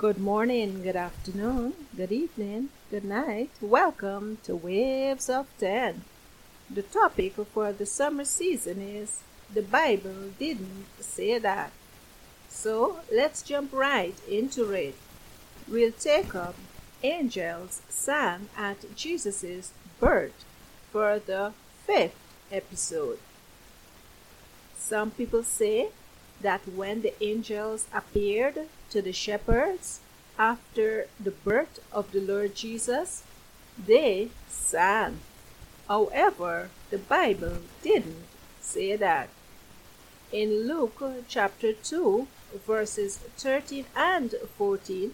Good morning, good afternoon, good evening, good night. Welcome to Waves of Ten. The topic for the summer season is The Bible Didn't Say That. So let's jump right into it. We'll take up angels sang at Jesus' birth for the 5th episode. Some people say that when the angels appeared to the shepherds after the birth of the Lord Jesus, they sang. However, the Bible didn't say that. In Luke chapter 2, verses 13 and 14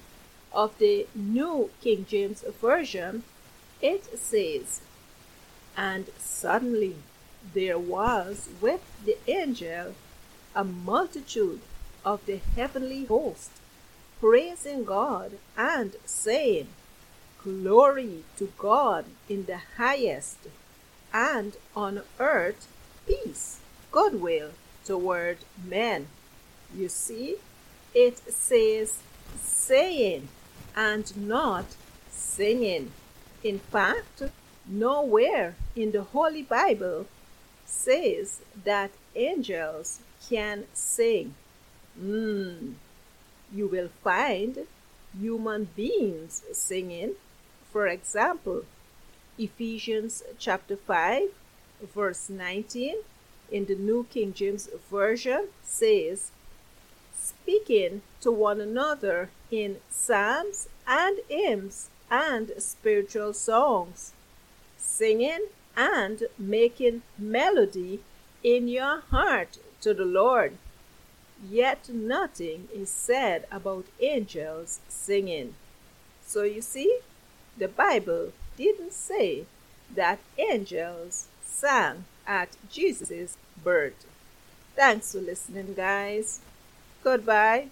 of the New King James Version, it says, "And suddenly there was with the angel a multitude of the heavenly host, praising God and saying, Glory to God in the highest, and on earth peace, goodwill toward men." You see, it says saying and not singing. In fact, nowhere in the Holy Bible says that angels can sing. You will find human beings singing. For example, Ephesians chapter 5, verse 19 in the New King James Version says, "Speaking to one another in psalms and hymns and spiritual songs, singing and making melody in your heart to the Lord." Yet nothing is said about angels singing. So you see, the Bible didn't say that angels sang at Jesus' birth. Thanks for listening, guys. Goodbye.